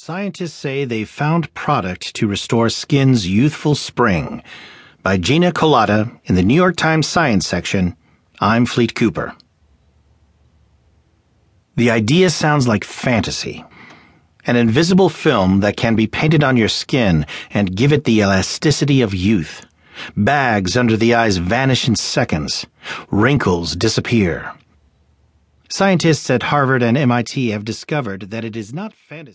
Scientists say they found product to restore skin's youthful spring. By Gina Kolata in the New York Times Science section, I'm Fleet Cooper. The idea sounds like fantasy. An invisible film that can be painted on your skin and give it the elasticity of youth. Bags under the eyes vanish in seconds. Wrinkles disappear. Scientists at Harvard and MIT have discovered that it is not fantasy.